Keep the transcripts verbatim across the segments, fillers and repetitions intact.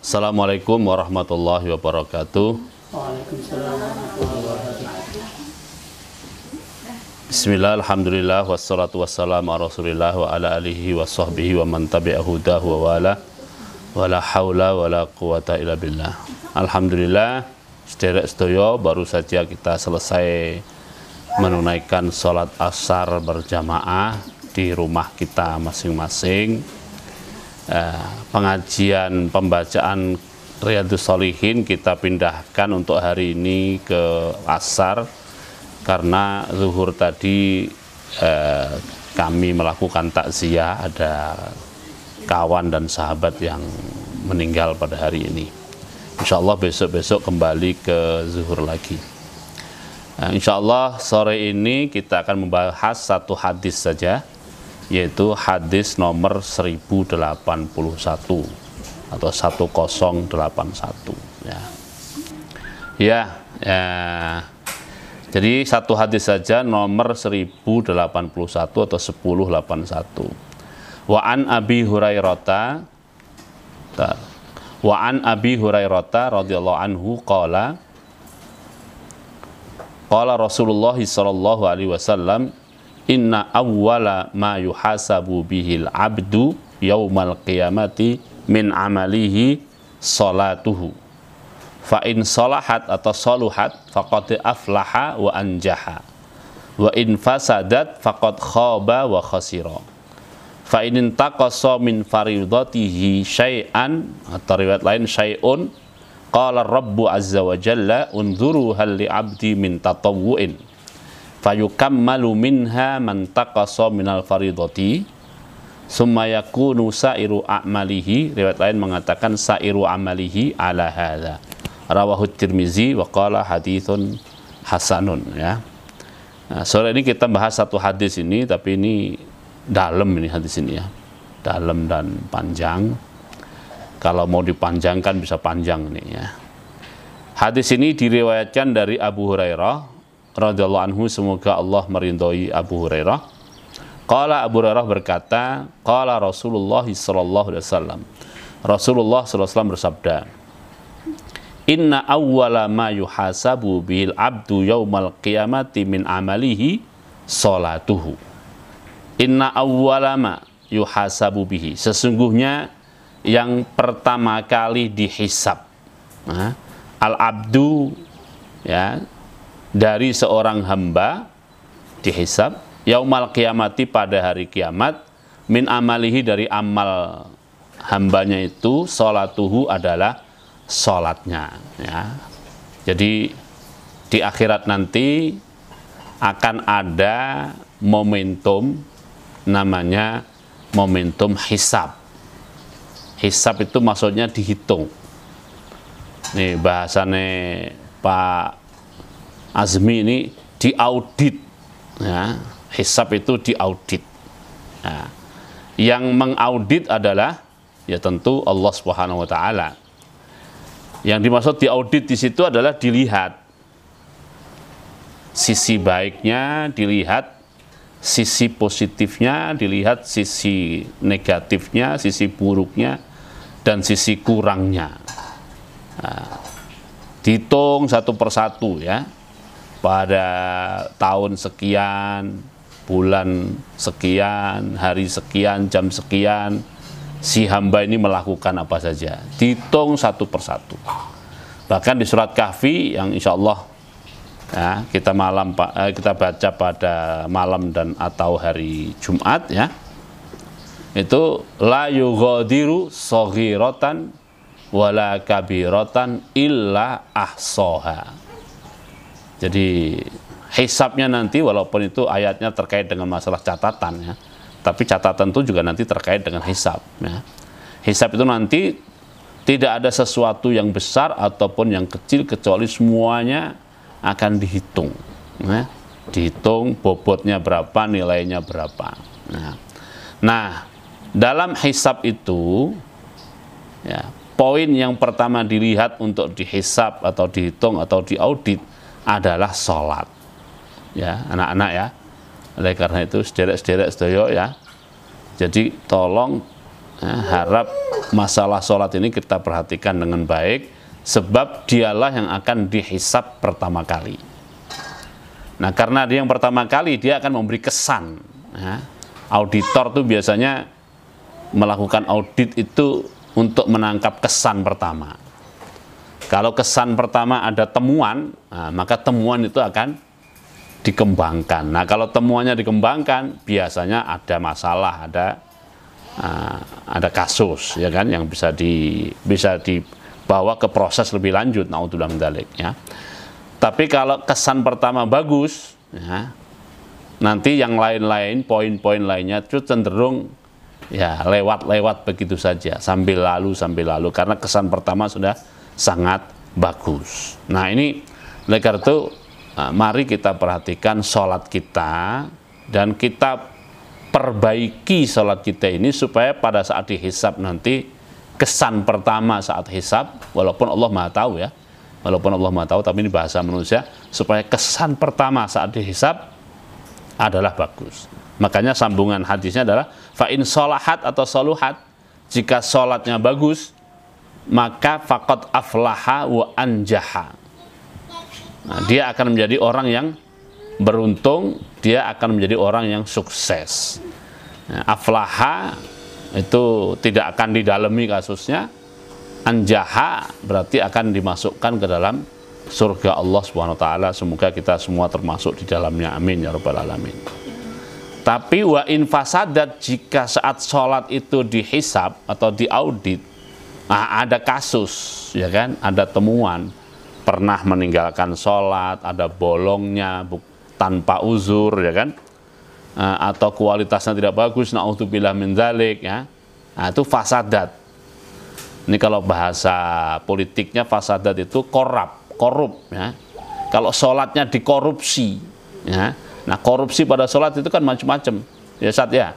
Assalamualaikum warahmatullahi wabarakatuh. Waalaikumsalam warahmatullahi wabarakatuh. Bismillah, alhamdulillah, wassalatu wassalamu ala rasulillah wa ala alihi wa sahbihi wa man tabi'ahu hudahu wa wala wa la hawla wa la quwata illa billah. Alhamdulillah, sederek sedoyo baru saja kita selesai menunaikan sholat asar berjamaah di rumah kita masing-masing. Uh, pengajian pembacaan Riyadhus Solihin kita pindahkan untuk hari ini ke asar karena zuhur tadi uh, kami melakukan takziah, ada kawan dan sahabat yang meninggal pada hari ini. Insya Allah besok-besok kembali ke zuhur lagi. uh, Insya Allah sore ini kita akan membahas satu hadis saja, yaitu hadis nomor seribu delapan puluh satu atau seribu delapan puluh satu ya. Ya, ya. Jadi satu hadis saja nomor seribu delapan puluh satu atau seribu delapan puluh satu. Wa an Abi Hurairah Wa an Abi Hurairah radhiyallahu anhu qala qala Rasulullah sallallahu alaihi wasallam, inna awwala ma yuhasabu bihil abdu yaumal qiyamati min amalihi salatuhu, fa in salahat atau saluhat faqad aflaha wa anjaha, wa in fasadat faqad khaba wa khasira, fa in taqasa min faridatihi syai'an atau riwayat lain syai'un qala rabbu azza wa jalla unzuru hal li abdi min tatawwu'in fayukammalu minha man taqasa minal faridati summa yakunu sa'iru a'malihi, riwayat lain mengatakan sa'iru amalihi ala hadza, rawahu Tirmizi wa qala haditsun hasanun ya. Nah, sore ini kita bahas satu hadis ini, tapi ini dalam ini hadis ini ya. Dalam dan panjang. Kalau mau dipanjangkan bisa panjang nih ya. Hadis ini diriwayatkan dari Abu Hurairah radhiyallahu anhu, semoga Allah merindhai Abu Hurairah. Qala Abu Hurairah berkata, qala Rasulullah sallallahu alaihi wasallam. Rasulullah sallallahu alaihi wasallam bersabda, inna awwala ma yuhasabu bil abdu yaumal qiyamati min amalihi salatuhu. Inna awwala ma yuhasabu bihi, sesungguhnya yang pertama kali dihisab nah, al abdu ya, dari seorang hamba dihisab yaumal qiyamati pada hari kiamat, min amalihi dari amal hambanya itu, salatuhu adalah salatnya ya. Jadi di akhirat nanti akan ada momentum, namanya momentum hisab. Hisab itu maksudnya dihitung. Nih bahasane Pak Azmi ini diaudit ya, hisab itu diaudit ya. Yang mengaudit adalah ya tentu Allah Subhanahu wa taala. Yang dimaksud diaudit di situ adalah dilihat sisi baiknya, dilihat sisi positifnya, dilihat sisi negatifnya, sisi buruknya dan sisi kurangnya nah, dihitung satu persatu ya. Pada tahun sekian, bulan sekian, hari sekian, jam sekian, si hamba ini melakukan apa saja. Dihitung satu persatu. Bahkan di surat Kahfi yang insya Allah ya, kita malam eh, kita baca pada malam dan atau hari Jumat ya, itu la yughadiru saghiratan wala kabiratan illa ahsaha. Jadi hisabnya nanti walaupun itu ayatnya terkait dengan masalah catatan ya, tapi catatan itu juga nanti terkait dengan hisab ya. Hisab itu nanti tidak ada sesuatu yang besar ataupun yang kecil, kecuali semuanya akan dihitung ya. Dihitung bobotnya berapa, nilainya berapa ya. Nah dalam hisab itu ya, poin yang pertama dilihat untuk dihisab atau dihitung atau diaudit adalah sholat ya anak-anak ya. Oleh karena itu sederek-sederek sedoyo ya, jadi tolong Nah, harap masalah sholat ini kita perhatikan dengan baik, sebab dialah yang akan dihisab pertama kali. Nah, karena dia yang pertama kali, dia akan memberi kesan. Nah, auditor tuh biasanya melakukan audit itu untuk menangkap kesan pertama. Kalau kesan pertama ada temuan, nah, maka temuan itu akan dikembangkan. Nah, kalau temuannya dikembangkan, biasanya ada masalah, ada uh, ada kasus, ya kan, yang bisa di bisa dibawa ke proses lebih lanjut. Naudzubillah min dzalik, ya. Tapi kalau kesan pertama bagus, ya, nanti yang lain-lain, poin-poin lainnya itu cenderung ya lewat-lewat begitu saja, sambil lalu sambil lalu, karena kesan pertama sudah sangat bagus. Nah, ini oleh karena itu, mari kita perhatikan sholat kita, dan kita perbaiki sholat kita ini supaya pada saat dihisab nanti, kesan pertama saat hisab, walaupun Allah Maha Tahu ya, walaupun Allah Maha Tahu, tapi ini bahasa manusia, supaya kesan pertama saat dihisab adalah bagus. Makanya sambungan hadisnya adalah fa'in sholahat atau sholuhat, jika sholatnya bagus maka faqad aflaha wa anjaha. Nah, dia akan menjadi orang yang beruntung, dia akan menjadi orang yang sukses. Nah, aflaha itu tidak akan didalami kasusnya, anjaha berarti akan dimasukkan ke dalam surga Allah subhanahu wa taala. Semoga kita semua termasuk di dalamnya, amin ya rabbal alamin. Tapi wa in fasadat, jika saat sholat itu dihisab atau diaudit, nah, ada kasus, ya kan, ada temuan, pernah meninggalkan sholat, ada bolongnya tanpa uzur, ya kan, e, atau kualitasnya tidak bagus, naudzubillah min dzalik, ya. Nah, itu fasadat. Ini kalau bahasa politiknya, fasadat itu korup, korup, ya. Kalau sholatnya dikorupsi, ya. Nah, korupsi pada sholat itu kan macam-macam, ya Sat, ya.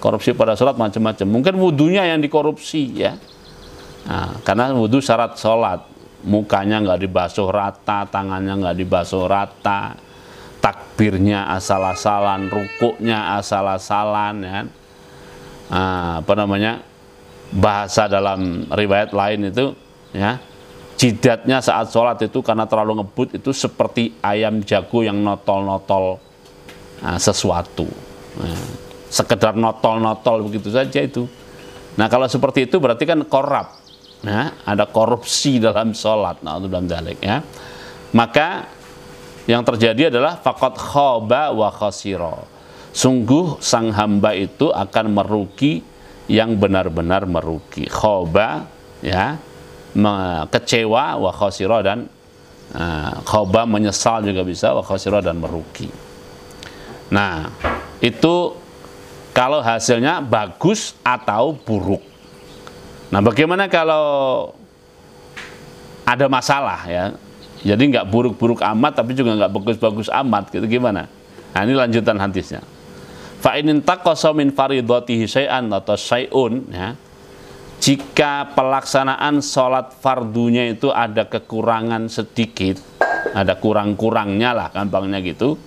Korupsi pada sholat macam-macam. Mungkin wudunya yang dikorupsi, ya. Nah, karena wudu syarat sholat. Mukanya nggak dibasuh rata, tangannya nggak dibasuh rata, takbirnya asal-asalan, rukuknya asal-asalan, ya. Nah, apa namanya, bahasa dalam riwayat lain itu, ya, jidatnya saat sholat itu karena terlalu ngebut itu seperti ayam jago yang notol-notol nah, sesuatu, nah, sekedar notol-notol begitu saja itu. Nah, kalau seperti itu berarti kan korup. Nah, ada korupsi dalam sholat, nah, dalam dalik, ya. Maka yang terjadi adalah faqad khaba wa khasira, sungguh sang hamba itu akan merugi yang benar-benar merugi. Khaba, ya, kecewa, wa khasira, dan uh, khaba menyesal juga bisa, wa khasira, dan merugi. Nah, itu kalau hasilnya bagus atau buruk. Nah, bagaimana kalau ada masalah, ya? Jadi nggak buruk-buruk amat, tapi juga nggak bagus-bagus amat, gitu, gimana? Nah, ini lanjutan hadisnya. Fa'inin taqasa min faridhatihi syai'an atau syai'un, ya. Jika pelaksanaan sholat fardunya itu ada kekurangan sedikit, ada kurang-kurangnya lah, gampangnya gitu.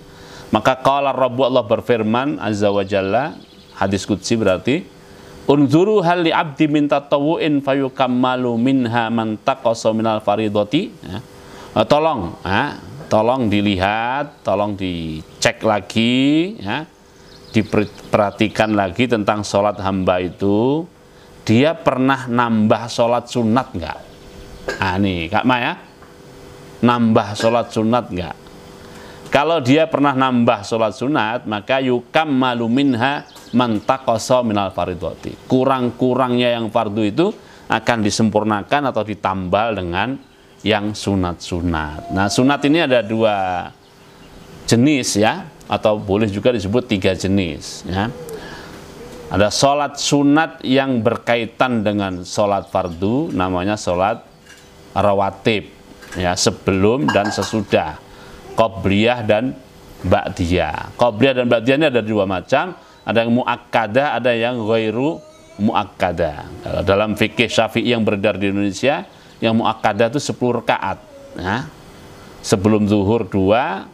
Maka qala Rabbu, Allah berfirman azza wa jalla, hadis qudsi berarti, unzuru hal li abdi min tatawwu'in fayukammalu minha man taqasa minal faridhati, ya. Tolong, ya, tolong dilihat, tolong dicek lagi, ya, diperhatikan lagi tentang sholat hamba itu, dia pernah nambah sholat sunat nggak? Ah, nih Kak Maya, nambah sholat sunat nggak? Kalau dia pernah nambah sholat sunat, maka yukammalu minha man taqasa minal faridhati. Kurang-kurangnya yang fardu itu akan disempurnakan atau ditambal dengan yang sunat-sunat. Nah, sunat ini ada dua jenis, ya, atau boleh juga disebut tiga jenis, ya. Ada sholat sunat yang berkaitan dengan sholat fardu, namanya sholat rawatib, ya, sebelum dan sesudah. Qobliyah dan ba'diyah. Qobliyah dan ba'diyah ini ada dua macam, ada yang mu'akkadah, ada yang ghairu mu'akkadah. Dalam fikih Syafi'i yang beredar di Indonesia, yang mu'akkadah itu sepuluh rakaat, ya. Sebelum zuhur dua,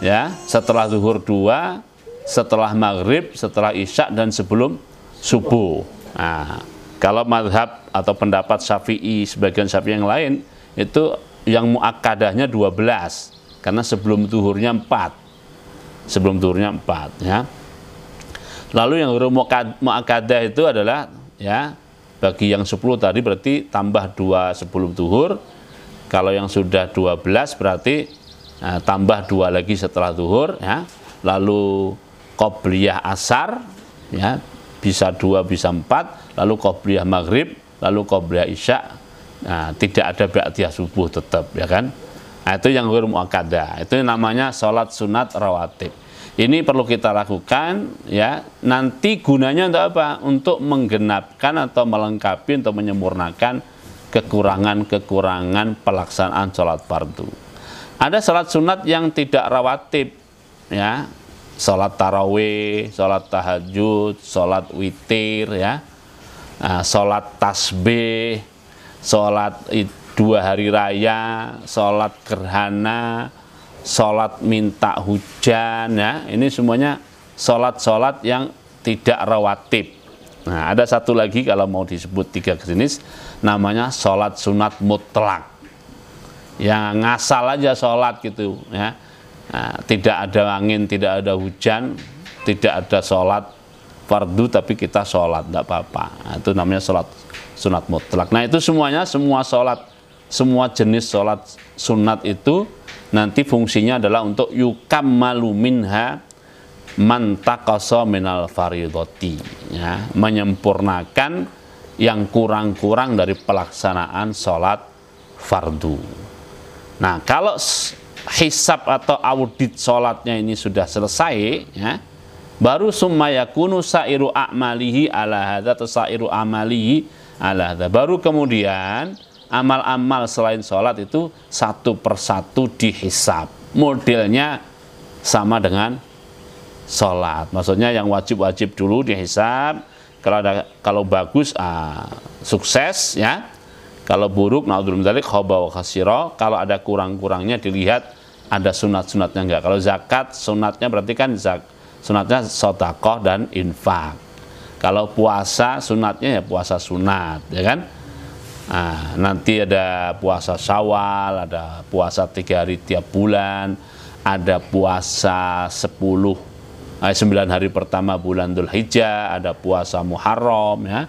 ya, setelah zuhur dua, setelah maghrib, setelah isya, dan sebelum subuh. Nah, kalau madhab atau pendapat Syafi'i, sebagian Syafi'i yang lain, itu yang mu'akadahnya dua belas, karena sebelum tuhurnya empat. Sebelum tuhurnya empat, ya. Lalu yang mu'akadah itu adalah, ya, bagi yang sepuluh tadi berarti tambah dua sebelum tuhur. Kalau yang sudah dua belas berarti eh, tambah dua lagi setelah tuhur, ya. Lalu qobliyah asar, ya, bisa dua bisa empat, lalu qobliyah maghrib, lalu qobliyah isya. Nah, tidak ada ba'diyah subuh tetap, ya kan. Nah, itu yang ghairu muakkadah, itu namanya sholat sunat rawatib. Ini perlu kita lakukan, ya. Nanti gunanya untuk apa? Untuk menggenapkan atau melengkapi, untuk menyempurnakan kekurangan-kekurangan pelaksanaan sholat fardu. Ada sholat sunat yang tidak rawatib, ya. Sholat tarawih, sholat tahajud, sholat witir, ya, nah, sholat tasbih, sholat dua hari raya, sholat gerhana, sholat minta hujan, ya. Ini semuanya sholat-sholat yang tidak rawatib. Nah, ada satu lagi kalau mau disebut tiga jenis, namanya sholat sunat mutlak. Ya, ngasal aja sholat gitu, ya. Nah, tidak ada angin, tidak ada hujan, tidak ada sholat fardu, tapi kita sholat, tidak apa-apa. Nah, itu namanya sholat sunat mutlak. Nah, itu semuanya, semua sholat, semua jenis sholat sunat itu nanti fungsinya adalah untuk yukammalu minha man taqasa minal faridhati, ya, menyempurnakan yang kurang-kurang dari pelaksanaan sholat fardu. Nah, kalau hisab atau audit sholatnya ini sudah selesai, ya, baru summa yakunu sa'iru a'malihi ala hadza, atau sa'iru amalihi ala hadza. Baru kemudian amal-amal selain sholat itu satu persatu dihisab. Modelnya sama dengan sholat. Maksudnya yang wajib-wajib dulu dihisab. Kalau ada, kalau bagus, ah, sukses, ya. Kalau buruk, naudzubillah dzalik, khaba wa khasira. Kalau ada kurang-kurangnya dilihat ada sunat-sunatnya enggak. Kalau zakat, sunatnya berarti kan zak, sunatnya sedekah dan infak. Kalau puasa, sunatnya ya puasa sunat, ya kan. Nah, nanti ada puasa Syawal, ada puasa tiga hari tiap bulan, ada puasa sepuluh, eh, sembilan hari pertama bulan Dzulhijjah, ada puasa Muharram, ya.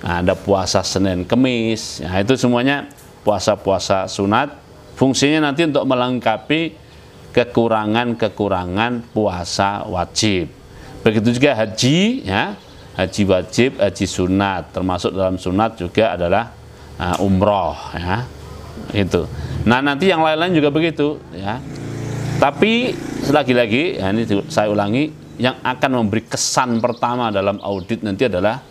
Nah, ada puasa Senin Kemis, nah, itu semuanya puasa-puasa sunat. Fungsinya nanti untuk melengkapi kekurangan-kekurangan puasa wajib. Begitu juga haji, ya, haji wajib, haji sunat. Termasuk dalam sunat juga adalah uh, umroh, ya, itu. Nah, nanti yang lain-lain juga begitu, ya. Tapi lagi-lagi, ya, ini saya ulangi, yang akan memberi kesan pertama dalam audit nanti adalah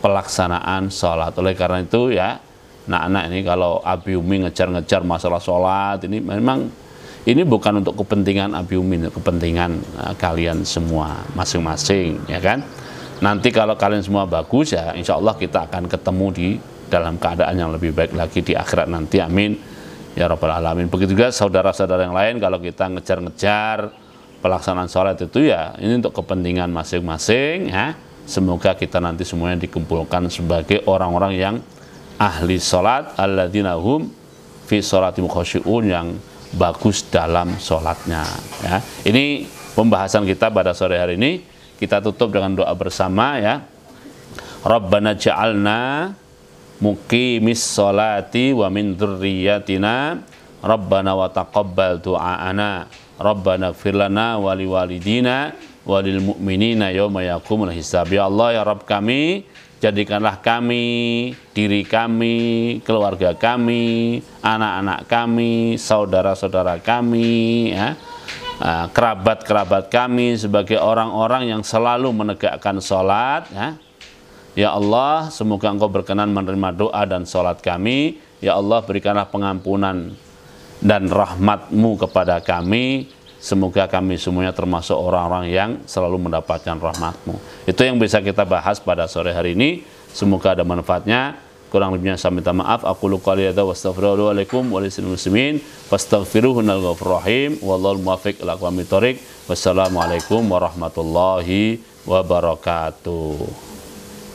pelaksanaan sholat. Oleh karena itu, ya, anak-anak ini kalau Abi Umi ngejar-ngejar masalah sholat, ini memang ini bukan untuk kepentingan Abi Umi, kepentingan uh, kalian semua masing-masing, ya kan. Nanti kalau kalian semua bagus, ya, insya Allah kita akan ketemu di dalam keadaan yang lebih baik lagi di akhirat nanti, amin ya rabbal alamin. Begitu juga saudara-saudara yang lain, kalau kita ngejar-ngejar pelaksanaan sholat itu, ya, ini untuk kepentingan masing-masing, ya. Semoga kita nanti semuanya dikumpulkan sebagai orang-orang yang ahli sholat, alladzina hum fi sholatihim khasyi'un, yang bagus dalam sholatnya, ya. Ini pembahasan kita pada sore hari ini. Kita tutup dengan doa bersama, ya. Rabbana ja'alna muqimis sholati wa min dzurriyyatina rabbana wa taqabbal du'aana rabbana ighfir lana wa liwalidina walil mu'minina yauma yaqumul hisab. Ya Allah, ya Rabb kami, jadikanlah kami, diri kami, keluarga kami, anak-anak kami, saudara-saudara kami, ya, kerabat-kerabat kami sebagai orang-orang yang selalu menegakkan sholat, ya. Ya Allah, semoga Engkau berkenan menerima doa dan sholat kami. Ya Allah, berikanlah pengampunan dan rahmat-Mu kepada kami. Semoga kami semuanya termasuk orang-orang yang selalu mendapatkan rahmat-Mu. Itu yang bisa kita bahas pada sore hari ini. Semoga ada manfaatnya. Kurang lebihnya saya minta maaf. Aku luqali hadza wa astaghfirullahaladzim wa lisanul muslimin. Fastaghfiruhunal ghafurur rahim. Wallahul muwaffiq ila aqwamit thoriq. Wassalamualaikum warahmatullahi wabarakatuh.